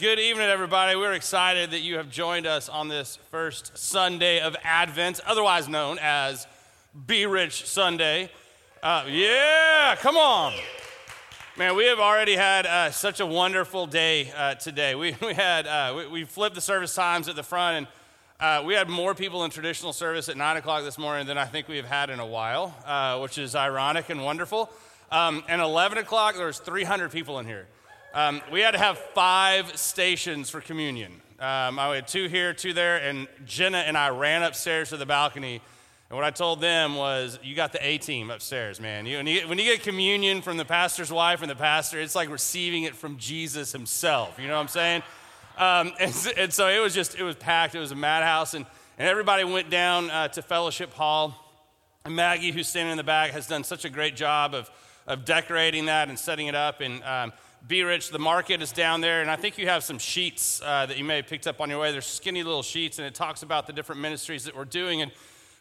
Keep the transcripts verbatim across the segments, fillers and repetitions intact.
Good evening, everybody. We're excited that you have joined us on this first Sunday of Advent, otherwise known as Be Rich Sunday. Uh, yeah, come on. Man, we have already had uh, such a wonderful day uh, today. We we had uh, we, we flipped the service times at the front, and uh, we had more people in traditional service at nine o'clock this morning than I think we have had in a while, uh, which is ironic and wonderful. Um, and eleven o'clock, there was three hundred people in here. Um, we had to have five stations for communion. Um, I had two here, two there, and Jenna and I ran upstairs to the balcony, and what I told them was, you got the A-team upstairs, man. You, when, you, when you get communion from the pastor's wife and the pastor, it's like receiving it from Jesus himself, you know what I'm saying? Um, and, and so it was just, it was packed, it was a madhouse, and, and everybody went down uh, to Fellowship Hall. And Maggie, who's standing in the back, has done such a great job of, of decorating that and setting it up, and um, Be Rich, the market is down there, and I think you have some sheets uh, that you may have picked up on your way. They're skinny little sheets, and it talks about the different ministries that we're doing. And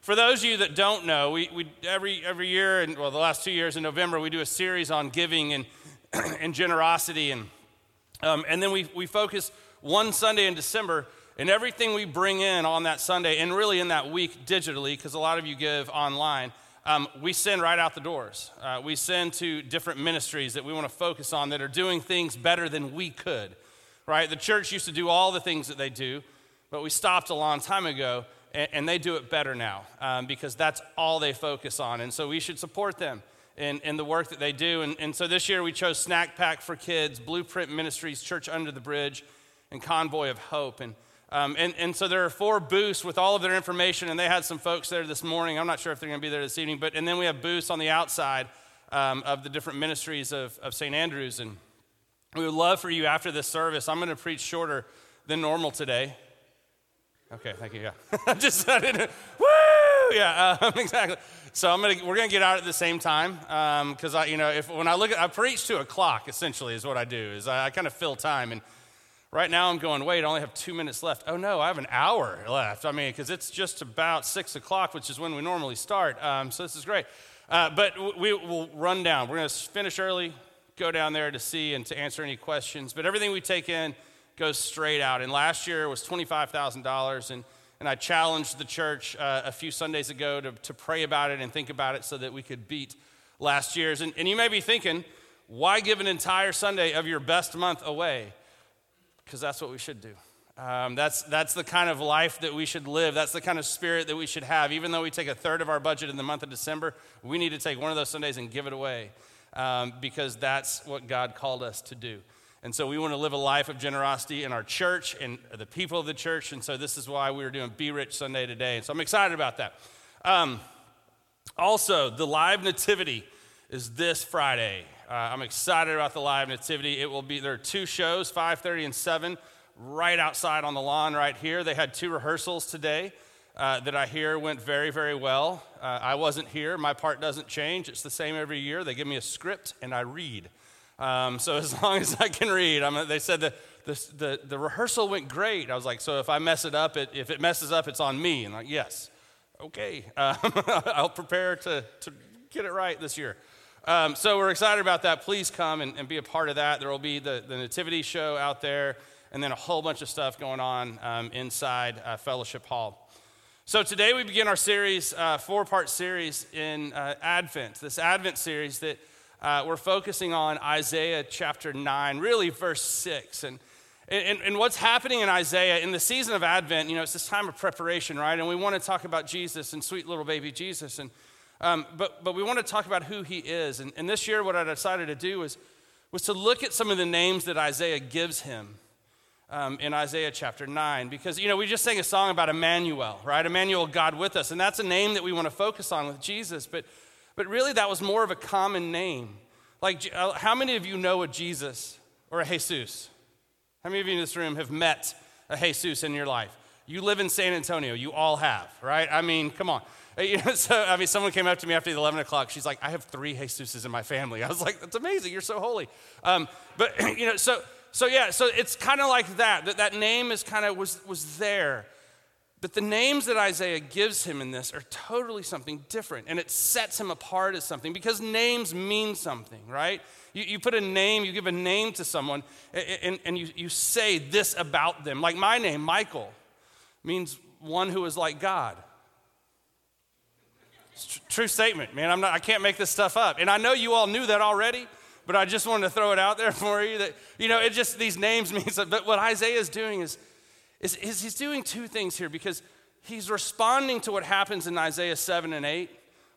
for those of you that don't know, we, we every every year, and well, the last two years in November, we do a series on giving and and generosity, and um, and then we we focus one Sunday in December, and everything we bring in on that Sunday, and really in that week digitally, because a lot of you give online. Um, we send right out the doors. Uh, we send to different ministries that we want to focus on that are doing things better than we could, right? The church used to do all the things that they do, but we stopped a long time ago, and, and they do it better now um, because that's all they focus on. And so we should support them in, in the work that they do. And, and so this year we chose Snack Pack for Kids, Blueprint Ministries, Church Under the Bridge, and Convoy of Hope. And Um, and, and so there are four booths with all of their information, and they had some folks there this morning. I'm not sure if they're going to be there this evening, but and then we have booths on the outside um, of the different ministries of, of Saint Andrews. And we would love for you after this service. I'm going to preach shorter than normal today. Okay, thank you. Yeah, just I didn't, woo, yeah, um, exactly. So I'm gonna we're gonna get out at the same time because um, I you know if when I look at I preach to a clock essentially is what I do is I, I kind of fill time and. Right now I'm going, wait, I only have two minutes left. Oh no, I have an hour left. I mean, because it's just about six o'clock, which is when we normally start. Um, so this is great. Uh, but we will run down. We're going to finish early, go down there to see and to answer any questions. But everything we take in goes straight out. And last year was twenty-five thousand dollars. And, and I challenged the church uh, a few Sundays ago to, to pray about it and think about it so that we could beat last year's. And, and you may be thinking, why give an entire Sunday of your best month away? Because that's what we should do. Um, that's that's the kind of life that we should live. That's the kind of spirit that we should have. Even though we take a third of our budget in the month of December, we need to take one of those Sundays and give it away um, because that's what God called us to do. And so we want to live a life of generosity in our church and the people of the church. And so this is why we're doing Be Rich Sunday today. And so I'm excited about that. Um, also, the live nativity is this Friday. Uh, I'm excited about the live nativity. It will be, there are two shows, five thirty and seven, right outside on the lawn right here. They had two rehearsals today uh, that I hear went very, very well. Uh, I wasn't here. My part doesn't change. It's the same every year. They give me a script and I read. Um, so as long as I can read, I'm, they said that the, the, the rehearsal went great. I was like, so if I mess it up, it, if it messes up, it's on me. And like, yes, okay. Um, I'll prepare to, to get it right this year. Um, so we're excited about that. Please come and, and be a part of that. There will be the, the nativity show out there and then a whole bunch of stuff going on um, inside uh, Fellowship Hall. So today we begin our series, uh, four-part series in uh, Advent, this Advent series that uh, we're focusing on Isaiah chapter nine, really verse six. And, and, and what's happening in Isaiah in the season of Advent, you know, it's this time of preparation, right? And we want to talk about Jesus and sweet little baby Jesus and Um, but but we want to talk about who he is. And, and this year what I decided to do was, was to look at some of the names that Isaiah gives him um, in Isaiah chapter nine. Because, you know, we just sang a song about Emmanuel, right? Emmanuel, God with us. And that's a name that we want to focus on with Jesus. But but really that was more of a common name. Like, how many of you know a Jesus or a Jesus? How many of you in this room have met a Jesus in your life? You live in San Antonio. You all have, right? I mean, come on. You know, so, I mean, someone came up to me after the eleven o'clock. She's like, I have three Jesuses in my family. I was like, that's amazing. You're so holy. Um, but, you know, so, so yeah, so it's kind of like that, that. That name is kind of was was there. But the names that Isaiah gives him in this are totally something different, and it sets him apart as something, because names mean something, right? You, you put a name, you give a name to someone, and, and you, you say this about them. Like my name, Michael, means one who is like God. It's a true statement, man. I'm not, I can't make this stuff up. And I know you all knew that already, but I just wanted to throw it out there for you that, you know, it just, these names mean something. But what Isaiah is doing is, Is, is he's doing two things here, because he's responding to what happens in Isaiah seven and eight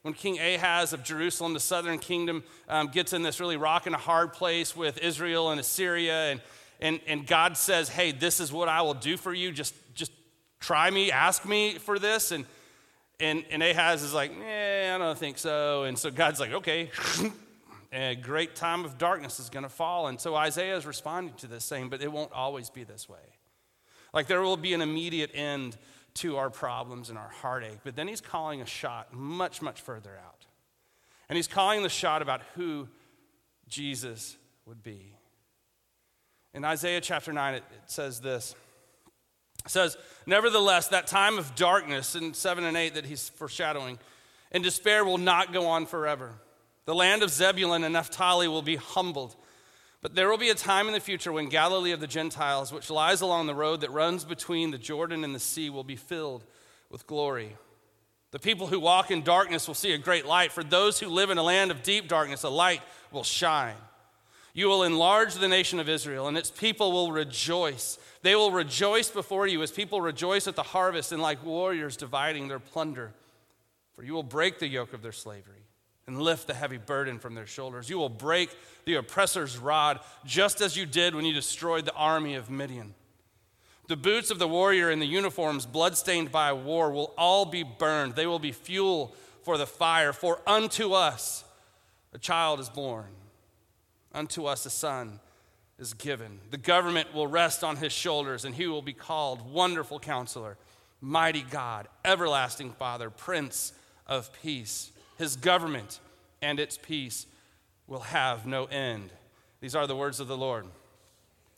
when King Ahaz of Jerusalem, the southern kingdom, um, gets in this really rock and a hard place with Israel and Assyria, and, and and God says, hey, this is what I will do for you. Just just try me, ask me for this. And and, and Ahaz is like, eh, I don't think so. And so God's like, okay, a great time of darkness is going to fall. And so Isaiah is responding to this saying, but it won't always be this way. Like, there will be an immediate end to our problems and our heartache. But then he's calling a shot much, much further out. And he's calling the shot about who Jesus would be. In Isaiah chapter nine, it, it says this. It says, nevertheless, that time of darkness in seven and eight that he's foreshadowing, and despair will not go on forever. The land of Zebulun and Naphtali will be humbled. But there will be a time in the future when Galilee of the Gentiles, which lies along the road that runs between the Jordan and the sea, will be filled with glory. The people who walk in darkness will see a great light. For those who live in a land of deep darkness, a light will shine. You will enlarge the nation of Israel, and its people will rejoice. They will rejoice before you as people rejoice at the harvest and like warriors dividing their plunder. For you will break the yoke of their slavery and lift the heavy burden from their shoulders. You will break the oppressor's rod, just as you did when you destroyed the army of Midian. The boots of the warrior and the uniforms bloodstained by war will all be burned. They will be fuel for the fire. For unto us a child is born. Unto us a son is given. The government will rest on his shoulders, and he will be called Wonderful Counselor, Mighty God, Everlasting Father, Prince of Peace. His government and its peace will have no end. These are the words of the Lord.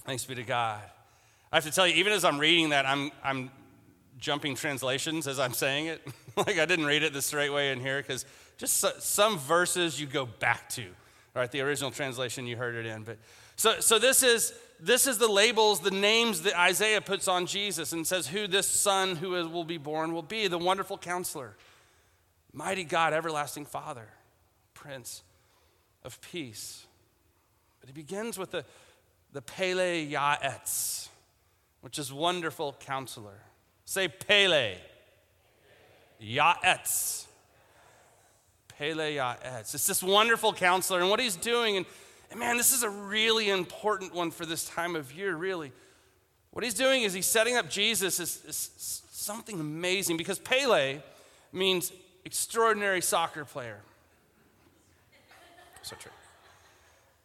Thanks be to God. I have to tell you, even as I'm reading that, I'm I'm jumping translations as I'm saying it. Like, I didn't read it the straight way in here, because just so, some verses you go back to. All right, the original translation you heard it in. But so so this is this is the labels, the names that Isaiah puts on Jesus, and says who this son who is, will be born will be: the Wonderful Counselor, Mighty God, Everlasting Father, Prince of Peace. But he begins with the, the Pele Ya'etz, which is Wonderful Counselor. Say Pele. Ya'etz. Pele Ya'etz. It's this Wonderful Counselor. And what he's doing, and, and man, this is a really important one for this time of year, really. What he's doing is he's setting up Jesus as, as something amazing, because Pele means extraordinary soccer player. So true.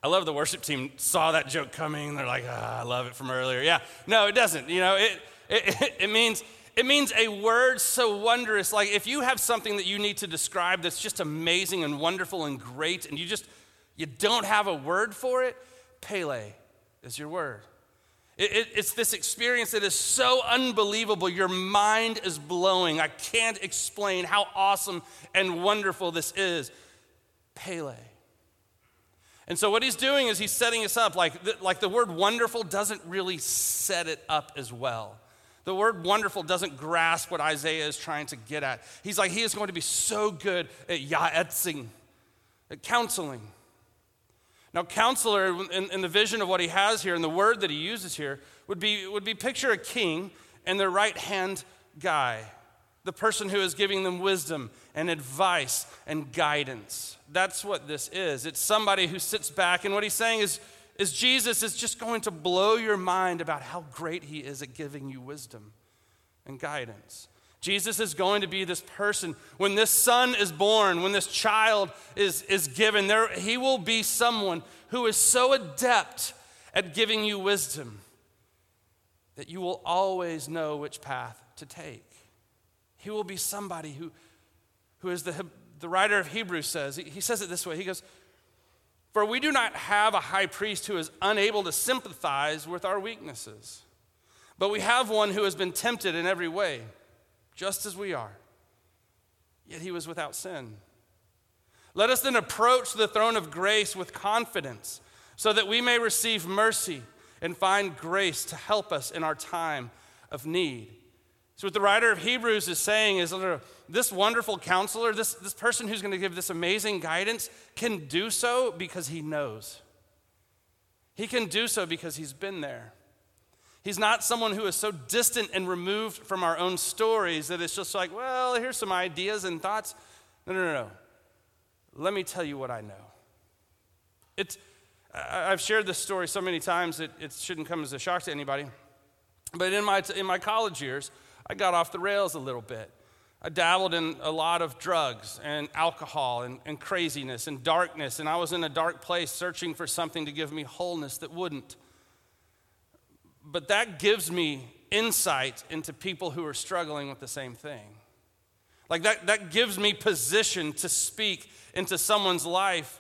I love the worship team saw that joke coming. They're like, ah, I love it from earlier. Yeah, no, it doesn't. You know, it, it it means it means a word so wondrous. Like, if you have something that you need to describe that's just amazing and wonderful and great, and you just you don't have a word for it, Pele is your word. It, it, it's this experience that is so unbelievable. Your mind is blowing. I can't explain how awesome and wonderful this is. Pele. And so what he's doing is he's setting us up. Like the, like the word wonderful doesn't really set it up as well. The word wonderful doesn't grasp what Isaiah is trying to get at. He's like, he is going to be so good at yaetzing, at counseling. Now, counselor, in, in the vision of what he has here and the word that he uses here, would be would be picture a king and their right-hand guy, the person who is giving them wisdom and advice and guidance. That's what this is. It's somebody who sits back, and what he's saying is, is Jesus is just going to blow your mind about how great he is at giving you wisdom and guidance. Jesus is going to be this person. When this son is born, when this child is, is given, there he will be someone who is so adept at giving you wisdom that you will always know which path to take. He will be somebody who, who is the, the writer of Hebrews says, he says it this way, he goes, for we do not have a high priest who is unable to sympathize with our weaknesses, but we have one who has been tempted in every way, just as we are. Yet he was without sin. Let us then approach the throne of grace with confidence so that we may receive mercy and find grace to help us in our time of need. So what the writer of Hebrews is saying is this wonderful counselor, this, this person who's going to give this amazing guidance can do so because he knows. He can do so because he's been there. He's not someone who is so distant and removed from our own stories that it's just like, well, here's some ideas and thoughts. No, no, no, no. Let me tell you what I know. It's, I've shared this story so many times that it shouldn't come as a shock to anybody. But in my in my college years, I got off the rails a little bit. I dabbled in a lot of drugs and alcohol and, and craziness and darkness, and I was in a dark place searching for something to give me wholeness that wouldn't. But that gives me insight into people who are struggling with the same thing. Like that, that gives me position to speak into someone's life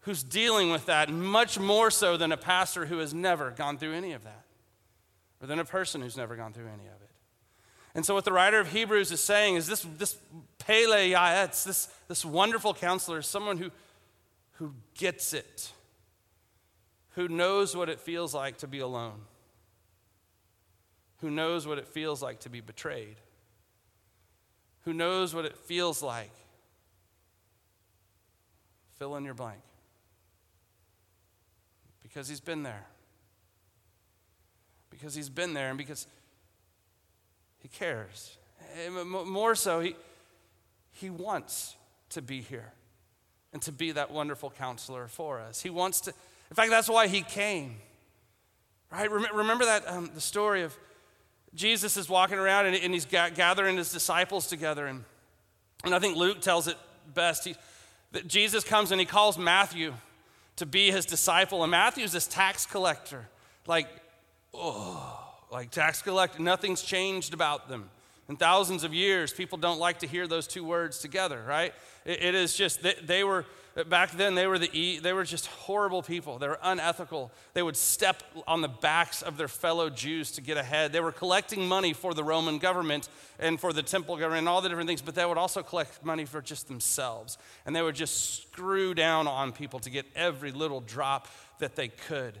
who's dealing with that, much more so than a pastor who has never gone through any of that, or than a person who's never gone through any of it. And so what the writer of Hebrews is saying is this, this Pele Yaetz, this, this wonderful counselor, is someone who, who gets it, who knows what it feels like to be alone, who knows what it feels like to be betrayed, who knows what it feels like, fill in your blank, because he's been there, because he's been there and because he cares. More so, he, he wants to be here and to be that wonderful counselor for us. He wants to, in fact, that's why he came, right? Remember that, um, the story of Jesus is walking around and, and he's ga- gathering his disciples together. And, and I think Luke tells it best. He, that Jesus comes and he calls Matthew to be his disciple. And Matthew's this tax collector, like, oh. Like tax collector, nothing's changed about them. In thousands of years, people don't like to hear those two words together, right? It, it is just they, they were back then. They were the they were just horrible people. They were unethical. They would step on the backs of their fellow Jews to get ahead. They were collecting money for the Roman government and for the temple government and all the different things. But they would also collect money for just themselves, and they would just screw down on people to get every little drop that they could.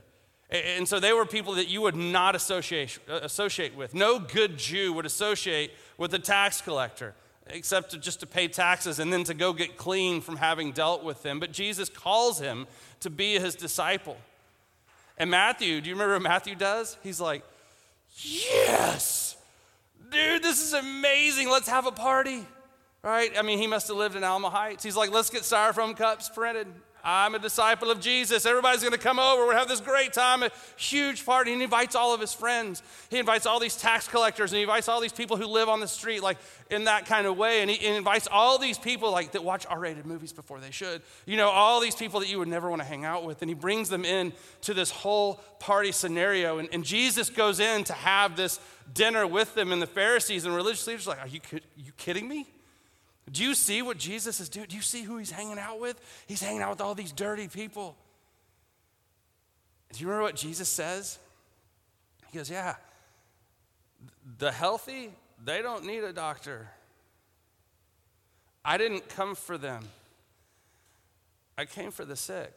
And so they were people that you would not associate associate with. No good Jew would associate with a tax collector, except to just to pay taxes and then to go get clean from having dealt with them. But Jesus calls him to be his disciple. And Matthew, do you remember what Matthew does? He's like, yes, dude, this is amazing. Let's have a party, right? I mean, he must have lived in Alma Heights. He's like, let's get styrofoam cups printed. I'm a disciple of Jesus. Everybody's going to come over. We're going to have this great time, a huge party. And he invites all of his friends. He invites all these tax collectors, and he invites all these people who live on the street, like in that kind of way. And he invites all these people like that watch R-rated movies before they should. You know, all these people that you would never want to hang out with. And he brings them in to this whole party scenario. And, and Jesus goes in to have this dinner with them. And the Pharisees and religious leaders are like, are you, are you kidding me? Do you see what Jesus is doing? Do you see who he's hanging out with? He's hanging out with all these dirty people. Do you remember what Jesus says? He goes, yeah, the healthy, they don't need a doctor. I didn't come for them. I came for the sick.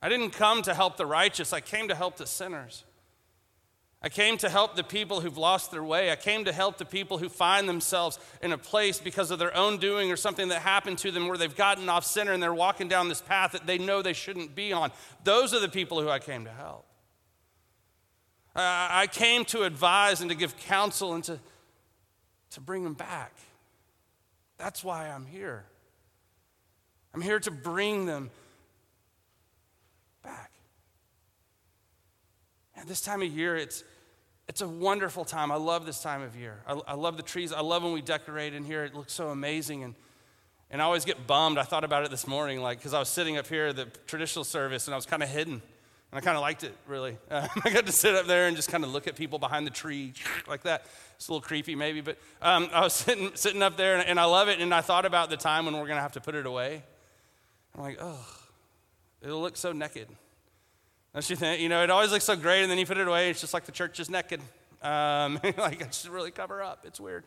I didn't come to help the righteous. I came to help the sinners. I came to help the people who've lost their way. I came to help the people who find themselves in a place because of their own doing or something that happened to them where they've gotten off center and they're walking down this path that they know they shouldn't be on. Those are the people who I came to help. I came to advise and to give counsel and to, to bring them back. That's why I'm here. I'm here to bring them back. And this time of year, it's it's a wonderful time. I love this time of year. I, I love the trees. I love when we decorate in here. It looks so amazing. And and I always get bummed. I thought about it this morning, like, because I was sitting up here at the traditional service, and I was kind of hidden. And I kind of liked it, really. Uh, I got to sit up there and just kind of look at people behind the tree like that. It's a little creepy maybe, but um, I was sitting sitting up there, and, and I love it. And I thought about the time when we're going to have to put it away. I'm like, oh, it'll look so naked. Don't you think? You know, it always looks so great, and then you put it away, it's just like the church is naked. Um, like, I should really cover up. It's weird.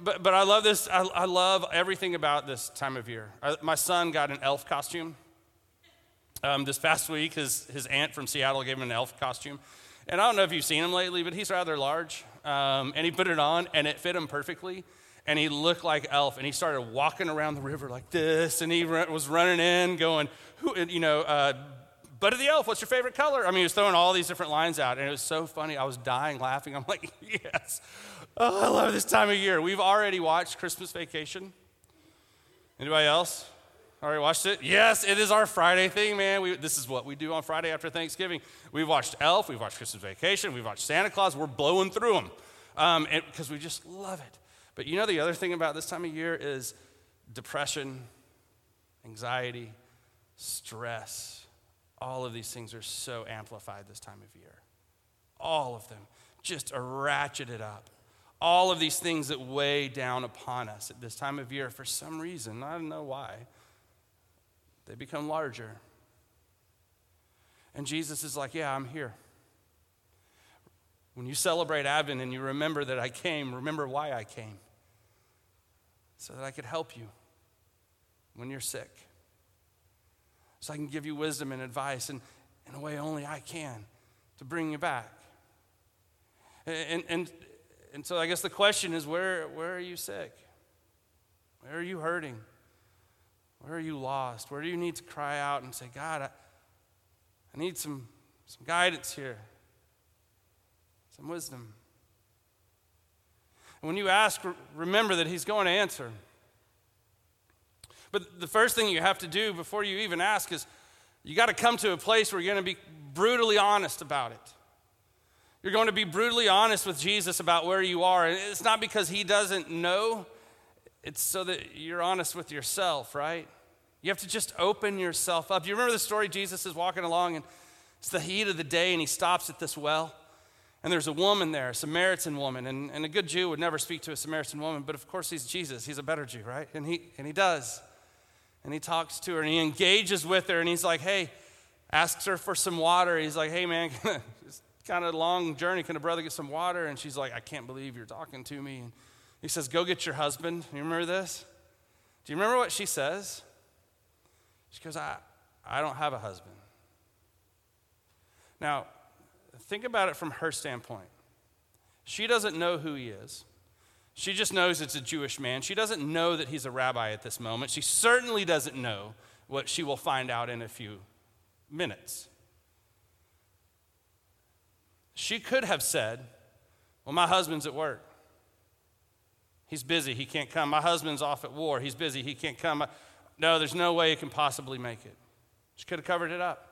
But but I love this. I, I love everything about this time of year. I, my son got an elf costume. Um, this past week, his, his aunt from Seattle gave him an elf costume. And I don't know if you've seen him lately, but he's rather large. Um, and he put it on, and it fit him perfectly. And he looked like Elf, and he started walking around the river like this, and he run, was running in, going, "Who, you know, uh, Buddy the Elf, what's your favorite color?" I mean, he was throwing all these different lines out, and it was so funny. I was dying laughing. I'm like, yes. Oh, I love this time of year. We've already watched Christmas Vacation. Anybody else? Already watched it? Yes, it is our Friday thing, man. We, this is what we do on Friday after Thanksgiving. We've watched Elf. We've watched Christmas Vacation. We've watched Santa Claus. We're blowing through them um, because we just love it. But you know the other thing about this time of year is depression, anxiety, stress. All of these things are so amplified this time of year. All of them just are ratcheted up. All of these things that weigh down upon us at this time of year, for some reason, I don't know why, they become larger. And Jesus is like, yeah, I'm here. When you celebrate Advent and you remember that I came, remember why I came. So that I could help you when you're sick. So I can give you wisdom and advice and in a way only I can to bring you back. And and and so I guess the question is, where where are you sick? Where are you hurting? Where are you lost? Where do you need to cry out and say, God, I, I need some some guidance here, some wisdom? And when you ask, remember that he's going to answer. But the first thing you have to do before you even ask is you got to come to a place where you're going to be brutally honest about it. You're going to be brutally honest with Jesus about where you are. And it's not because he doesn't know. It's so that you're honest with yourself, right? You have to just open yourself up. You remember the story? Jesus is walking along, and it's the heat of the day, and he stops at this well. And there's a woman there, a Samaritan woman. And, and a good Jew would never speak to a Samaritan woman, but of course he's Jesus. He's a better Jew, right? And he and he does. And he talks to her, and he engages with her, and he's like, hey, asks her for some water. He's like, hey, man, it's kind of a long journey. Can a brother get some water? And she's like, I can't believe you're talking to me. And he says, go get your husband. You remember this? Do you remember what she says? She goes, I, I don't have a husband. Now, think about it from her standpoint. She doesn't know who he is. She just knows it's a Jewish man. She doesn't know that he's a rabbi at this moment. She certainly doesn't know what she will find out in a few minutes. She could have said, well, my husband's at work. He's busy. He can't come. My husband's off at war. He's busy. He can't come. No, there's no way he can possibly make it. She could have covered it up.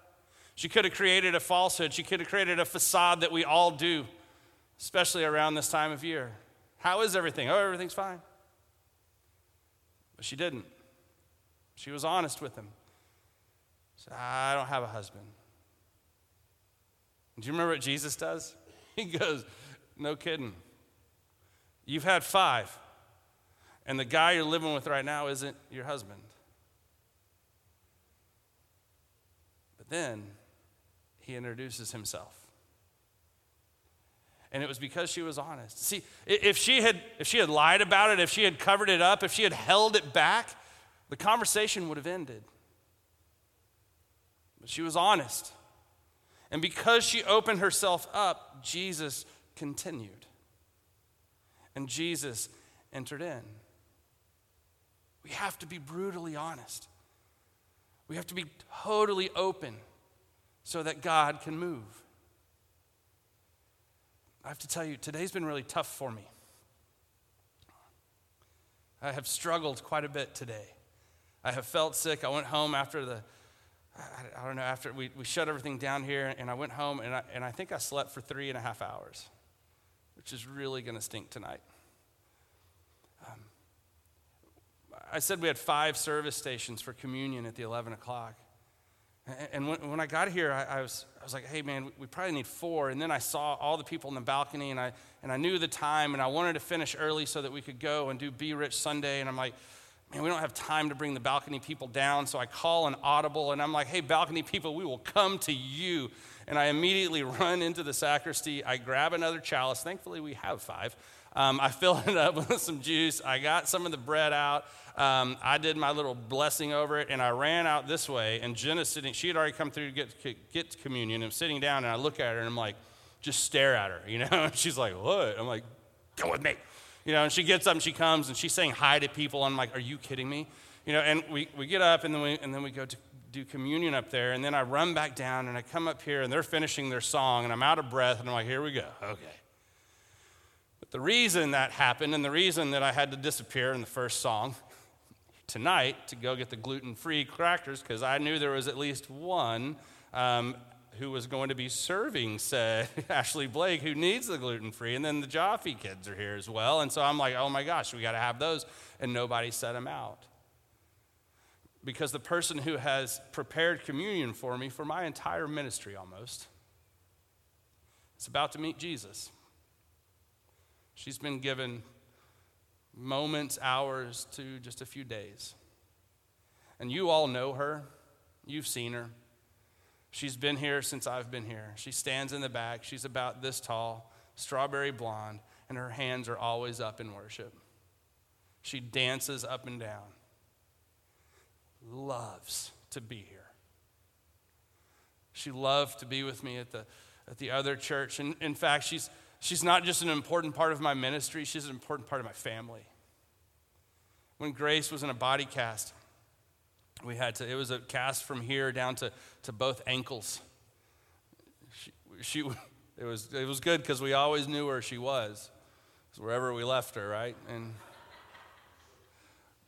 She could have created a falsehood. She could have created a facade that we all do, especially around this time of year. How is everything? Oh, everything's fine. But she didn't. She was honest with him. She said, I don't have a husband. Do you remember what Jesus does? He goes, no kidding. You've had five, and the guy you're living with right now isn't your husband. But then he introduces himself. And it was because she was honest. See, if she had if she had lied about it, if she had covered it up, if she had held it back, the conversation would have ended. But she was honest. And because she opened herself up, Jesus continued. And Jesus entered in. We have to be brutally honest. We have to be totally open so that God can move. I have to tell you, today's been really tough for me. I have struggled quite a bit today. I have felt sick. I went home after the, I, I don't know, after we, we shut everything down here, and I went home, and I, and I think I slept for three and a half hours, which is really going to stink tonight. Um, I said we had five service stations for communion at the eleven o'clock. And when I got here, I was I was like, hey, man, we probably need four. And then I saw all the people in the balcony, and I and I knew the time, and I wanted to finish early so that we could go and do Be Rich Sunday. And I'm like, man, we don't have time to bring the balcony people down. So I call an audible, and I'm like, hey, balcony people, we will come to you. and I immediately run into the sacristy. I grab another chalice. Thankfully, we have five. Um, I fill it up with some juice. I got some of the bread out. Um, I did my little blessing over it, and I ran out this way, and Jenna's sitting. She had already come through to get, get to communion. I'm sitting down, and I look at her, and I'm like, just stare at her, you know? And she's like, what? I'm like, come with me. You know, and she gets up, and she comes, and she's saying hi to people. I'm like, are you kidding me? You know, and we, we get up, and then we and then we go to do communion up there, and then I run back down, and I come up here, and they're finishing their song, and I'm out of breath, and I'm like, here we go. Okay. But the reason that happened, and the reason that I had to disappear in the first song tonight to go get the gluten-free crackers, because I knew there was at least one um, who was going to be serving said Ashley Blake, who needs the gluten-free, and then the Jaffe kids are here as well, and so I'm like, oh my gosh, we got to have those, and nobody set them out. Because the person who has prepared communion for me for my entire ministry almost is about to meet Jesus. She's been given moments, hours to just a few days. And you all know her. You've seen her. She's been here since I've been here. She stands in the back. She's about this tall, strawberry blonde, and her hands are always up in worship. She dances up and down. Loves to be here. She loved to be with me at the at the other church. And in fact, she's she's not just an important part of my ministry, she's an important part of my family. When Grace was in a body cast, we had to, it was a cast from here down to, to both ankles. She, she it was it was good because we always knew where she was. It was wherever we left her, right? And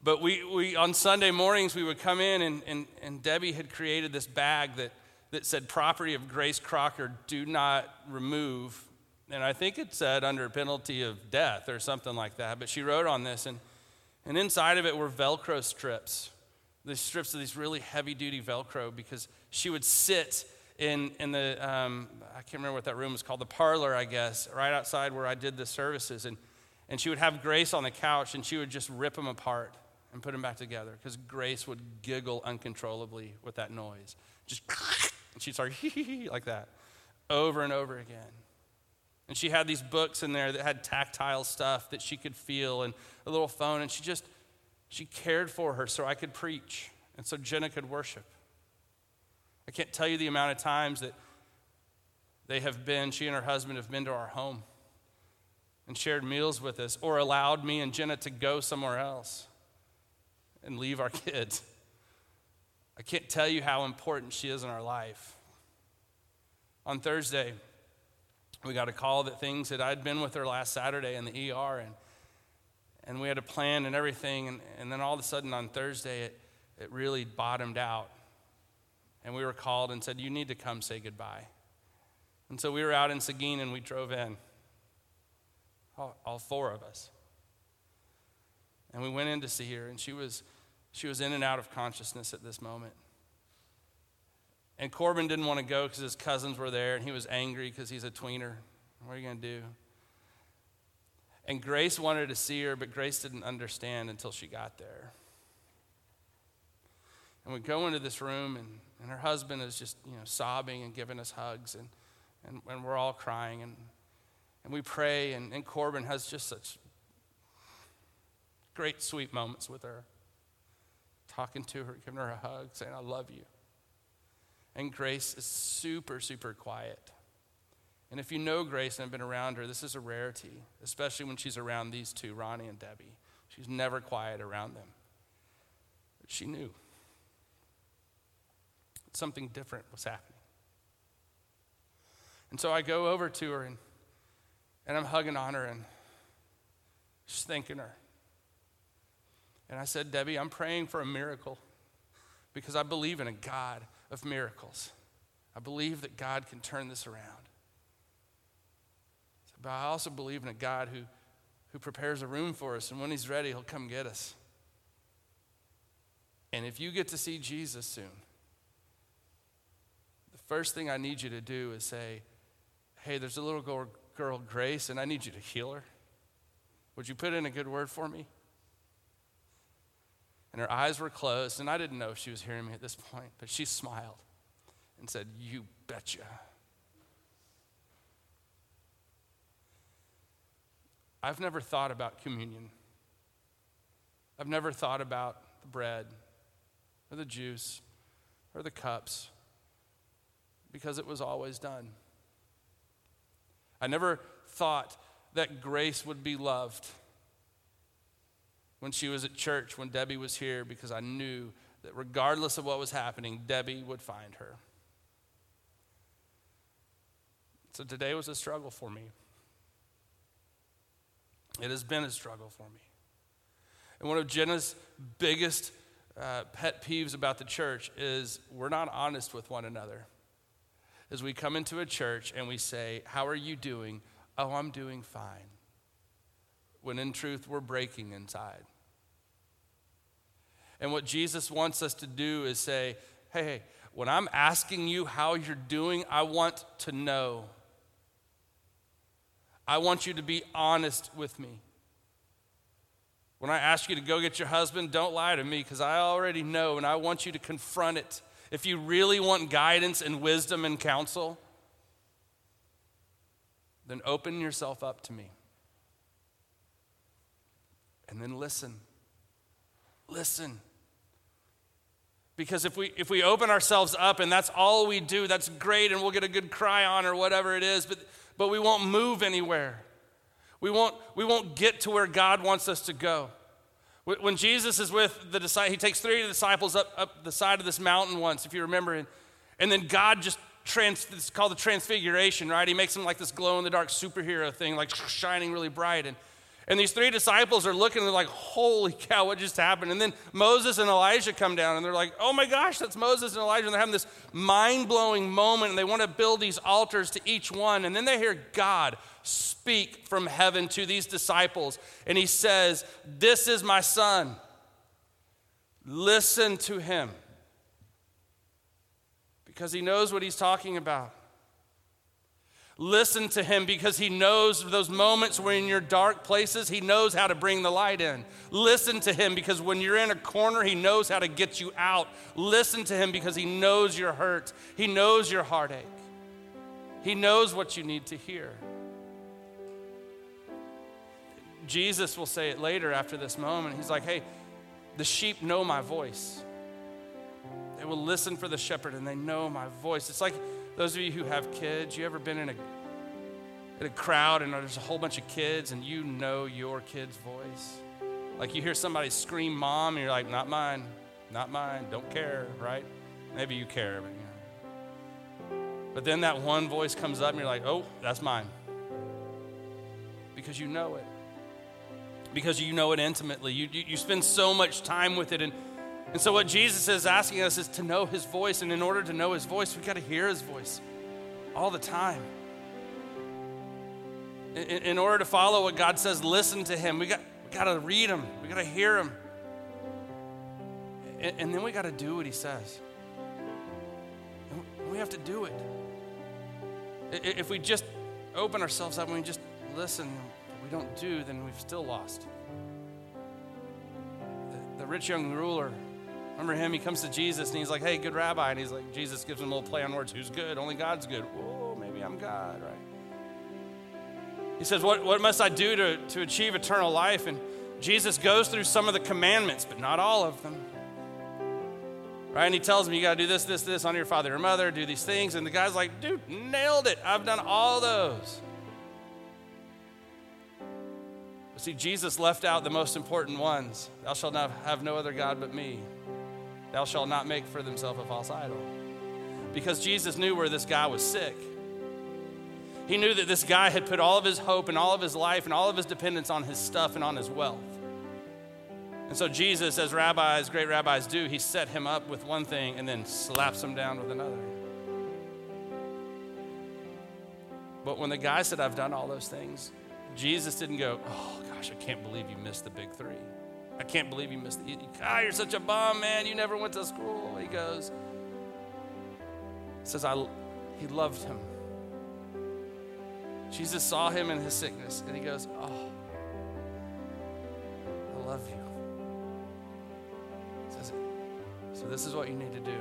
But we, we on Sunday mornings, we would come in, and, and, and Debbie had created this bag that, that said, property of Grace Crocker, do not remove. And I think it said under penalty of death or something like that. But she wrote on this, and, and inside of it were Velcro strips. These strips of these really heavy-duty Velcro, because she would sit in, in the, um, I can't remember what that room was called, the parlor, I guess, right outside where I did the services. And, and she would have Grace on the couch, and she would just rip them apart and put them back together, because Grace would giggle uncontrollably with that noise. Just, and she'd start hee hee hee like that over and over again. And she had these books in there that had tactile stuff that she could feel, and a little phone, and she just, she cared for her so I could preach and so Jenna could worship. I can't tell you the amount of times that they have been, she and her husband have been to our home and shared meals with us, or allowed me and Jenna to go somewhere else and leave our kids. I can't tell you how important she is in our life. On Thursday, we got a call that things that I'd been with her last Saturday in the E R, and and we had a plan and everything, and, and then all of a sudden on Thursday, it, it really bottomed out. And we were called and said, you need to come say goodbye. And so we were out in Saginaw, and we drove in, all, all four of us. And we went in to see her, and she was she was in and out of consciousness at this moment. And Corbin didn't want to go because his cousins were there, and he was angry because he's a tweener. What are you going to do? And Grace wanted to see her, but Grace didn't understand until she got there. And we go into this room, and, and her husband is just, you know, sobbing and giving us hugs, and and, and we're all crying, and and we pray, and, and Corbin has just such great sweet moments with her, talking to her, giving her a hug, saying, I love you. And Grace is super, super quiet. And if you know Grace and have been around her, this is a rarity, especially when she's around these two, Ronnie and Debbie. She's never quiet around them. But she knew something different was happening. And so I go over to her, and, and I'm hugging on her, and just thanking her. And I said, Debbie, I'm praying for a miracle, because I believe in a God of miracles. I believe that God can turn this around. But I also believe in a God who, who prepares a room for us, and when he's ready, he'll come get us. And if you get to see Jesus soon, the first thing I need you to do is say, hey, there's a little girl, girl Grace, and I need you to heal her. Would you put in a good word for me? And her eyes were closed, and I didn't know if she was hearing me at this point, but she smiled and said, you betcha. I've never thought about communion. I've never thought about the bread or the juice or the cups because it was always done. I never thought that Grace would be loved when she was at church, when Debbie was here, because I knew that regardless of what was happening, Debbie would find her. So today was a struggle for me. It has been a struggle for me. And one of Jenna's biggest uh, pet peeves about the church is we're not honest with one another. As we come into a church and we say, how are you doing? Oh, I'm doing fine. When in truth, we're breaking inside. And what Jesus wants us to do is say, hey, hey, when I'm asking you how you're doing, I want to know. I want you to be honest with me. When I ask you to go get your husband, don't lie to me because I already know and I want you to confront it. If you really want guidance and wisdom and counsel, then open yourself up to me. And then listen. Listen. Because if we if we open ourselves up and that's all we do, that's great and we'll get a good cry on or whatever it is, but but we won't move anywhere. We won't, we won't get to where God wants us to go. When Jesus is with the disciples, he takes three disciples up, up the side of this mountain once, if you remember. And, and then God just, trans, it's called the transfiguration, right? He makes them like this glow-in-the-dark superhero thing, like shining really bright. And, and these three disciples are looking, and they're like, holy cow, what just happened? And then Moses and Elijah come down, and they're like, oh my gosh, that's Moses and Elijah. And they're having this mind-blowing moment, and they want to build these altars to each one. And then they hear God speak from heaven to these disciples. And he says, this is my son. Listen to him. Because he knows what he's talking about. Listen to him because he knows those moments where in your dark places, he knows how to bring the light in. Listen to him because when you're in a corner, he knows how to get you out. Listen to him because he knows your hurt. He knows your heartache. He knows what you need to hear. Jesus will say it later after this moment. He's like, hey, the sheep know my voice. They will listen for the shepherd and they know my voice. It's like those of you who have kids, you ever been in a, in a crowd and there's a whole bunch of kids and you know your kid's voice? Like you hear somebody scream mom and you're like, not mine, not mine, don't care, right? Maybe you care, but you know. But then that one voice comes up and you're like, oh, that's mine. Because you know it. Because you know it intimately. You, you, you spend so much time with it. And, and so what Jesus is asking us is to know his voice. And in order to know his voice, we've got to hear his voice all the time. In, in order to follow what God says, listen to him. We got, we got to read him. We got to hear him. And, and then we got to do what he says. And we have to do it. If we just open ourselves up and we just listen, we don't do, then we've still lost. The, the rich young ruler, remember him? He comes to Jesus and he's like, hey, good rabbi. And he's like, Jesus gives him a little play on words. Who's good? Only God's good. Whoa, maybe I'm God, right? He says, what, what must I do to, to achieve eternal life? And Jesus goes through some of the commandments, but not all of them. Right? And he tells him, you got to do this, this, this, honor your father or mother, do these things. And the guy's like, dude, nailed it. I've done all those. See, Jesus left out the most important ones. Thou shalt not have no other God but me. Thou shalt not make for themselves a false idol. Because Jesus knew where this guy was sick. He knew that this guy had put all of his hope and all of his life and all of his dependence on his stuff and on his wealth. And so Jesus, as rabbis, great rabbis do, he set him up with one thing and then slaps him down with another. But when the guy said, I've done all those things, Jesus didn't go, oh gosh, I can't believe you missed the big three. I can't believe you missed the, ah, you're such a bum, man. You never went to school. He goes, says, I, he loved him. Jesus saw him in his sickness and he goes, oh, I love you. He says, so this is what you need to do.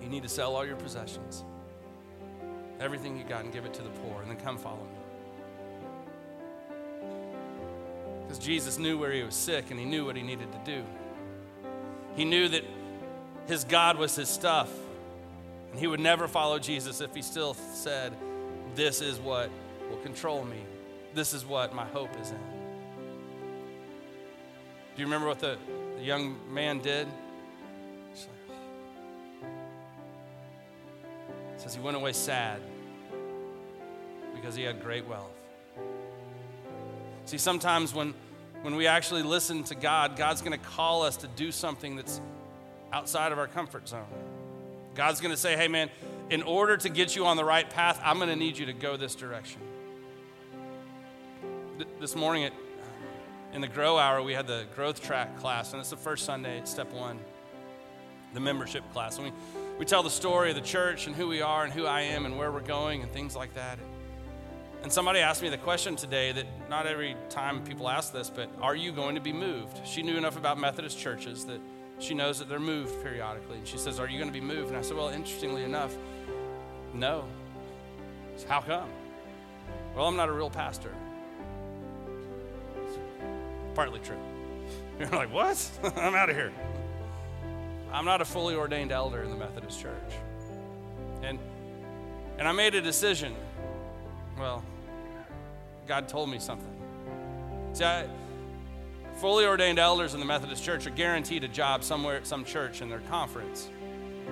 You need to sell all your possessions, everything you got, and give it to the poor, and then come follow me. Because Jesus knew where he was sick and he knew what he needed to do. He knew that his God was his stuff. And he would never follow Jesus if he still said, this is what will control me. This is what my hope is in. Do you remember what the, the young man did? It says he went away sad because he had great wealth. See, sometimes when, when we actually listen to God, God's going to call us to do something that's outside of our comfort zone. God's going to say, hey, man, in order to get you on the right path, I'm going to need you to go this direction. Th- this morning at, in the Grow Hour, we had the Growth Track class, and it's the first Sunday at Step One, the membership class. And we, we tell the story of the church and who we are and who I am and where we're going and things like that. And somebody asked me the question today that not every time people ask this, but are you going to be moved? She knew enough about Methodist churches that she knows that they're moved periodically. And she says, are you going to be moved? And I said, well, interestingly enough, no. So how come? Well, I'm not a real pastor. It's partly true. You're like, what? I'm out of here. I'm not a fully ordained elder in the Methodist church. And, and I made a decision. Well, God told me something. See, I... Fully ordained elders in the Methodist church are guaranteed a job somewhere at some church in their conference.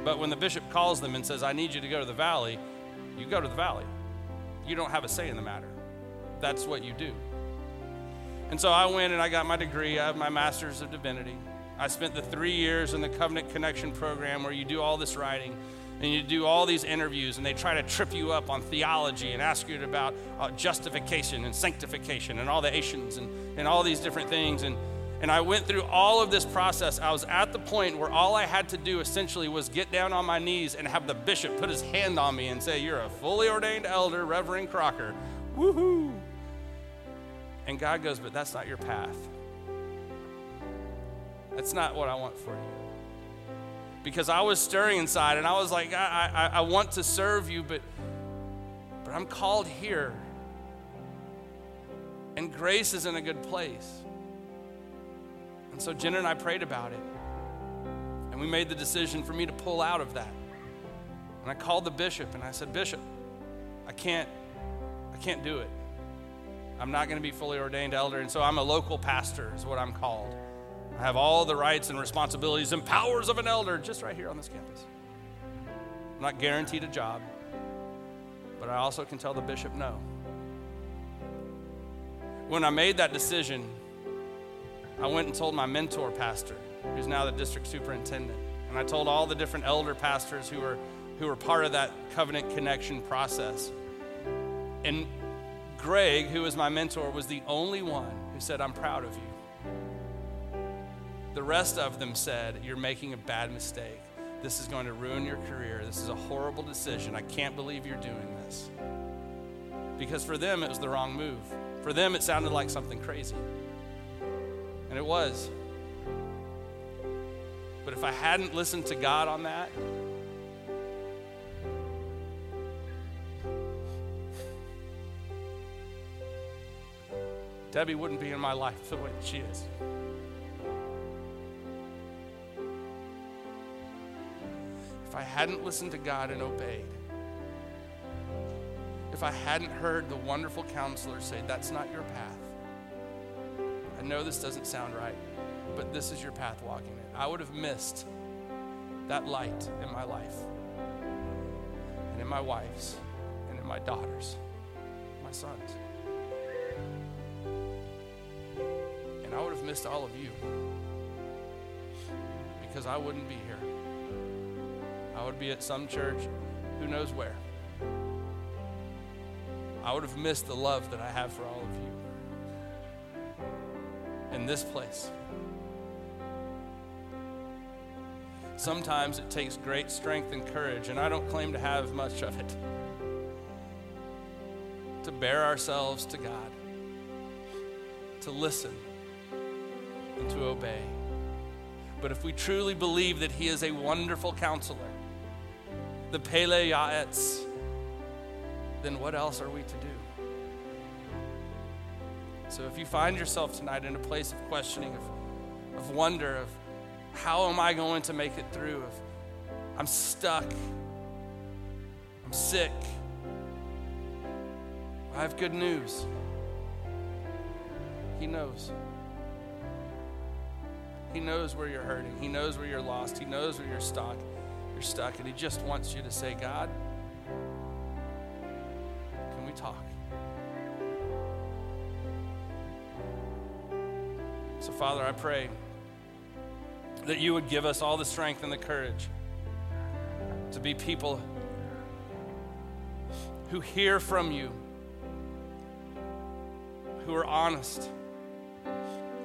But when the bishop calls them and says, I need you to go to the valley, you go to the valley. You don't have a say in the matter. That's what you do. And so I went and I got my degree. I have my master's of divinity. I spent the three years in the Covenant Connection program where you do all this writing and you do all these interviews and they try to trip you up on theology and ask you about uh, justification and sanctification and all the Asians and and all these different things. And, and I went through all of this process. I was at the point where all I had to do essentially was get down on my knees and have the bishop put his hand on me and say, you're a fully ordained elder, Reverend Crocker. Woohoo! And God goes, but that's not your path. That's not what I want for you. Because I was stirring inside and I was like, I, I, I want to serve you, but, but I'm called here. And Grace is in a good place. And so Jenna and I prayed about it. And we made the decision for me to pull out of that. And I called the bishop and I said, Bishop, I can't, I can't do it. I'm not going to be fully ordained elder. And so I'm a local pastor is what I'm called. I have all the rights and responsibilities and powers of an elder just right here on this campus. I'm not guaranteed a job, but I also can tell the bishop no. When I made that decision, I went and told my mentor pastor, who's now the district superintendent, and I told all the different elder pastors who were who were part of that covenant connection process. And Greg, who was my mentor, was the only one who said, I'm proud of you. The rest of them said, you're making a bad mistake. This is going to ruin your career. This is a horrible decision. I can't believe you're doing this. Because for them, it was the wrong move. For them, it sounded like something crazy. And it was. But if I hadn't listened to God on that, Debbie wouldn't be in my life the way she is. If I hadn't listened to God and obeyed, if I hadn't heard the wonderful counselor say, that's not your path. I know this doesn't sound right, but this is your path walking it. I would have missed that light in my life and in my wife's and in my daughters, my sons. And I would have missed all of you because I wouldn't be here. I would be at some church, who knows where. I would have missed the love that I have for all of you in this place. Sometimes it takes great strength and courage, and I don't claim to have much of it, to bear ourselves to God, to listen, and to obey. But if we truly believe that He is a wonderful counselor, the Pele Yaetz, then what else are we to do? So if you find yourself tonight in a place of questioning, of, of wonder, of how am I going to make it through, of I'm stuck, I'm sick, I have good news. He knows. He knows where you're hurting. He knows where you're lost. He knows where you're stuck. You're stuck, and he just wants you to say, God, can we talk? So, Father, I pray that you would give us all the strength and the courage to be people who hear from you, who are honest,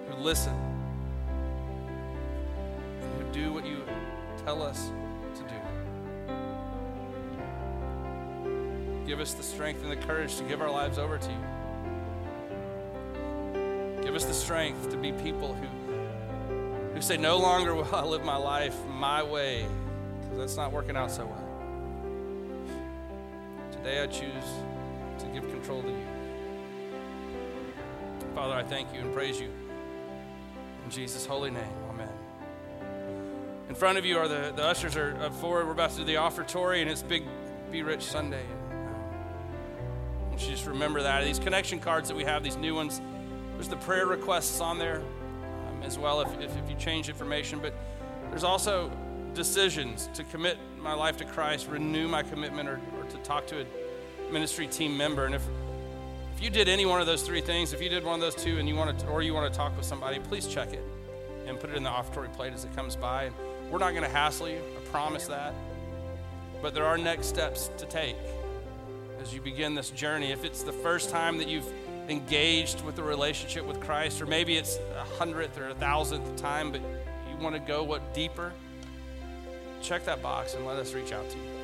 who listen, and who do what you tell us to do. Give us the strength and the courage to give our lives over to you. Give us the strength to be people who, who say, no longer will I live my life my way, because that's not working out so well. Today I choose to give control to you. Father, I thank you and praise you. In Jesus' holy name, amen. In front of you are the, the ushers are up forward. We're about to do the offertory, and it's Big Be Rich Sunday. I want you to just remember that. These connection cards that we have, these new ones, there's the prayer requests on there um, as well if, if, if you change information. But there's also decisions to commit my life to Christ, renew my commitment, or, or to talk to a ministry team member. And if you did any one of those three things, if you did one of those two and you want to, or you want to talk with somebody, please check it and put it in the offertory plate as it comes by. And we're not going to hassle you, I promise that. But there are next steps to take as you begin this journey. If it's the first time that you've engaged with a relationship with Christ, or maybe it's a hundredth or a thousandth time, but you want to go what deeper, check that box and let us reach out to you.